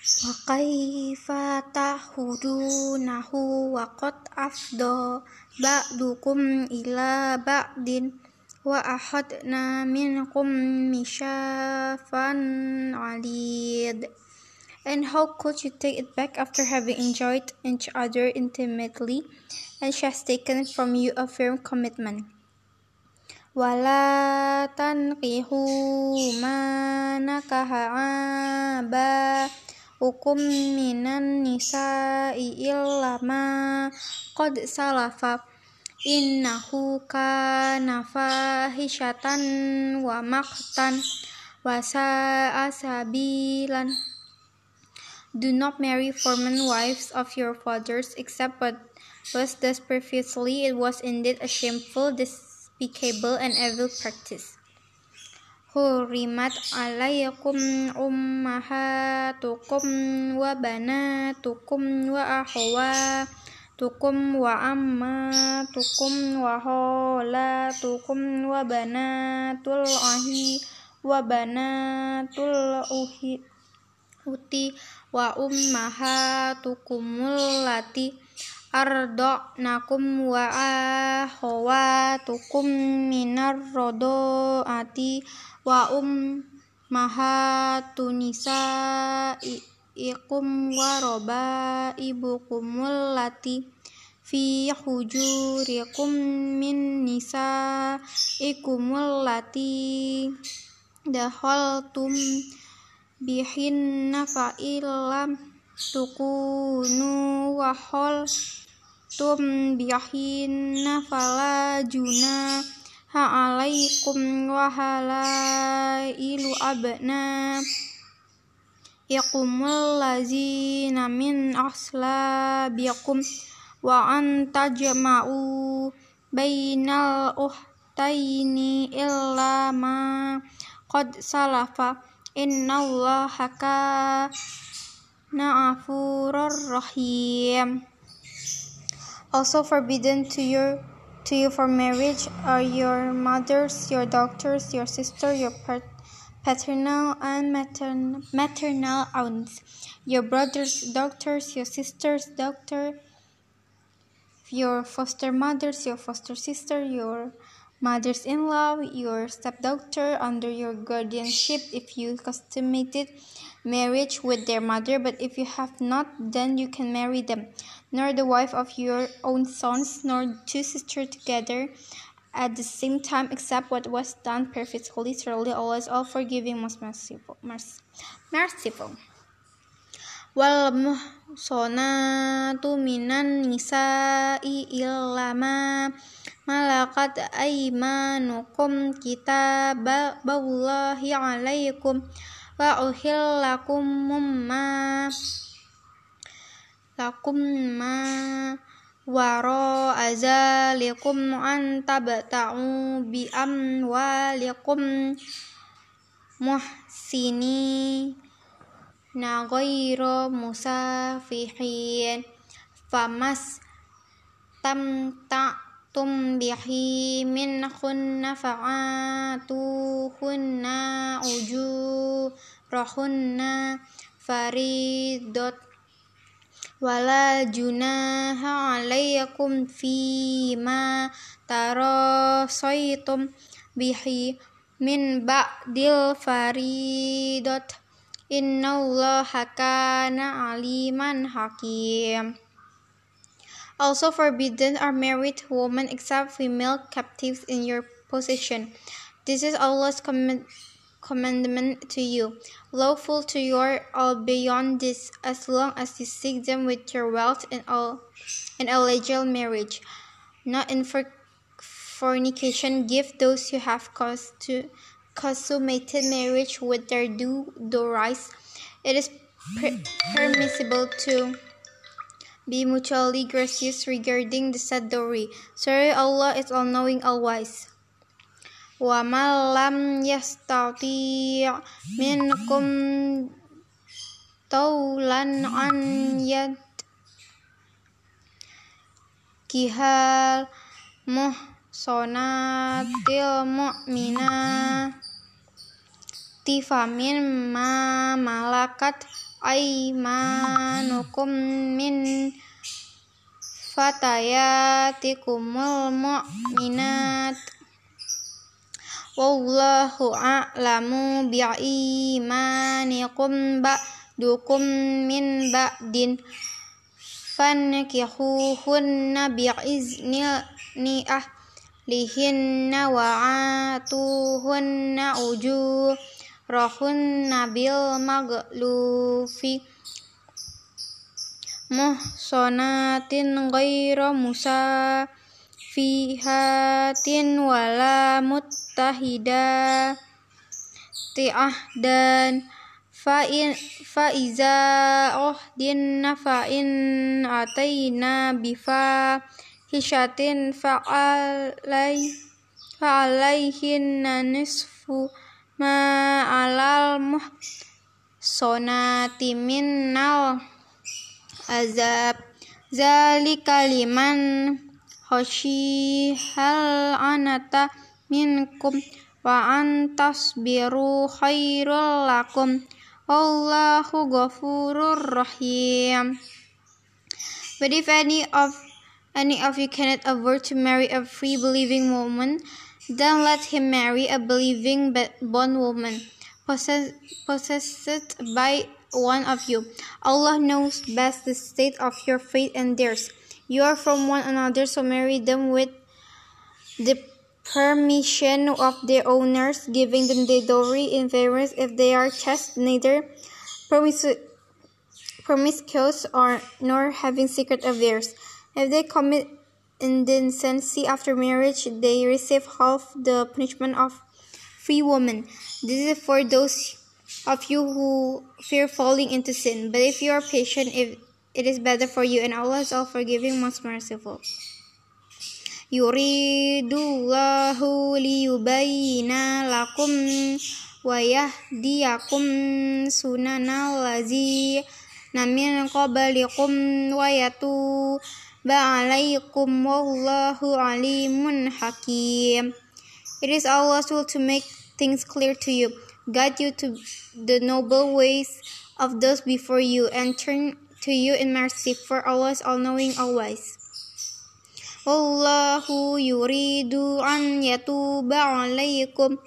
وَكَيْفَ تَأْخُذُونَهُ وَقَدْ أَفْضَى بَعْضُكُمْ إِلَى بَعْضٍ وَأَخَذْنَا مِنْكُمْ مِيثَاقًا غَلِيظًا. And how could you take it back after having enjoyed each other intimately, and she has taken from you a firm commitment? وَلَا تَنْكِحُوا مَا نَكَحَ آبَاؤُكُمْ مِنَ النِّسَاءِ إِلَّا مَا قَدْ سَلَفَ إِنَّهُ كَانَ فَاحِشَةً وَمَقْتًا وَسَاءَ سَبِيلًا. Do not marry former wives of your fathers, except what was thus previously. It was indeed a shameful, despicable, and evil practice. Hurrimat alaykum ummahatukum wa banatukum wa akhawatukum wa ammatukum wa khalatukum wa banatul ahi wa banatul uhi uti wa ummahatukumul lati arda'nakum wa akhawatukum minar rodo'ati wa ummahatunisaikum wa rabaibukumul lati fi hujurikum min nisaikumul lati dakhaltum bihinna fa'ilam tukunu wahol tum bihinna fala juna ha'alaikum wahalailu abna yakumul lazina min aslabiyakum wa antajma'u bainal uhtaini illa ma qad salafa innallaha kana ghafurur rahim. Also forbidden to you for marriage are your mothers, your daughters, your sister, your paternal and maternal aunts, your brothers' daughters, your sisters' daughters, your foster mothers, your foster sister, your mothers-in-law, your stepdaughter under your guardianship, if you consummated marriage with their mother. But if you have not, then you can marry them, nor the wife of your own sons, nor two sisters together at the same time, except what was done perfectly. Surely Allah is all forgiving, most merciful. Wal muhsanatu minan nisa'i illa ma malakat aymanukum kitaballahi alaikum wa uhillakum mimma lakum ma wara'a zalikum an tabta'u bi amwalikum muhsini na ghairu musafihin famas tamta'tum bihi min khunna fa'atu khunna ujurahunna faridot wala junaha alaikum fima tarasaitum bihi min ba'dil faridot innallaha kana aliman hakim. Also forbidden are married women except female captives in your possession. This is Allah's commandment to you, lawful to you all beyond this, as long as you seek them with your wealth and in a legal marriage, not in fornication. Give those you have caused to consummated marriage with their due rights. It is permissible to be mutually gracious regarding the said dowry. Surely Allah is all-knowing, all-wise. وَمَنْ لَمْ يَسْتَطِعْ مِنْكُمْ طَوْلًا أَنْ يَنكِحَ الْمُحْصَنَاتِ الْمُؤْمِنَاتِ Tifamin ma malakat aimanukum min fatayatikumul mu'minat. Wallahu a'lamu bi'imanikum ba'dukum min ba'din fankihuhunna bi'izni ahlihinna wa'atuhunna ujuh rohun nabil maglufi muhsonatin ghaira musa fihatin wala muttahida ti'ahdan fa'iza uhdin nafa'in atayna bifa hishatin fa'alayhinna nisfu ma'alal muhsonati minnal azab zalika liman khasyihal anata minkum wa antasbiru khairul lakum. Allahu ghafurur rahim. But if any of you cannot afford to marry a free believing woman, then let him marry a believing bondwoman, possessed by one of you. Allah knows best the state of your faith and theirs. You are from one another, so marry them with the permission of their owners, giving them the dowry in variance if they are chaste, neither promiscuous nor having secret affairs. If they commit indecency after marriage, they receive half the punishment of free women. This is for those of you who fear falling into sin. But if you are patient, it is better for you, and Allah is all forgiving, most merciful. Yuridullahu liyubayyina lakum wa yahdiyakum sunanal ladzina min qablikum wa yatu ba'alaikum wallahu alimun hakim. It is Allah's will to make things clear to you, guide you to the noble ways of those before you, and turn to you in mercy, for Allah is all-knowing, all-wise. Wallahu yuridu an yatuba alaikum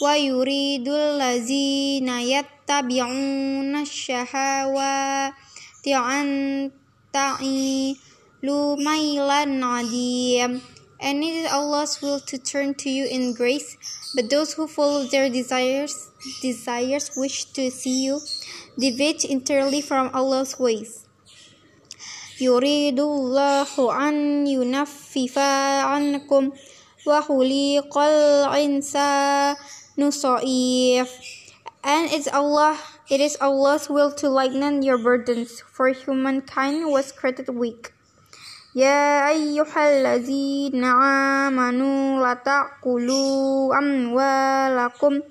wa yuridul lazina yattabi'una ash-shahawati an ta'i lumailan adiyam. And it is Allah's will to turn to you in grace, but those who follow their desires wish to see you deviate entirely from Allah's ways. Yuridullahu an yunaffifa ankum wa khuliqal insanu dha'if. And it is Allah's will to lighten your burdens, for humankind was created weak. Ya ayyuhallazina amanu la ta'kulu amwalakum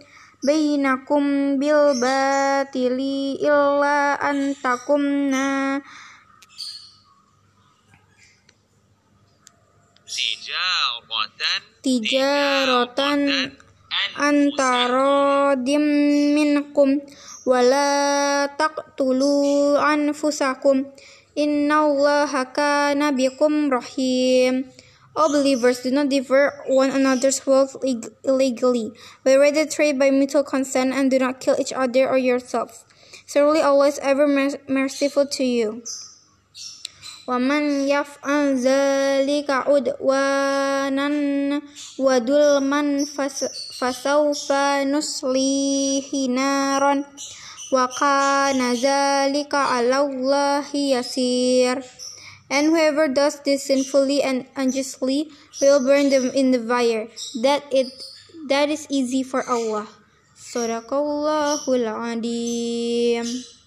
bainakum bil batili illa an takumna tijaratan antara dimminkum wala taqtulu anfusakum innallaha kana bikum rahim. All believers, do not devour one another's wealth illegally, but rather trade by mutual consent, and do not kill each other or yourselves. Surely Allah is ever merciful to you. وَمَنْ يَفْعَلْ ذَلِكَ عُدْوَانًا وَظُلْمًا فَسَوْفَ نُصْلِيهِ نَارًا وَكَانَ ذَلِكَ عَلَى اللَّهِ يَسِيرٌ. And whoever does this sinfully and unjustly will burn them in the fire. That is easy for Allah. Sadaqallahul Adhim.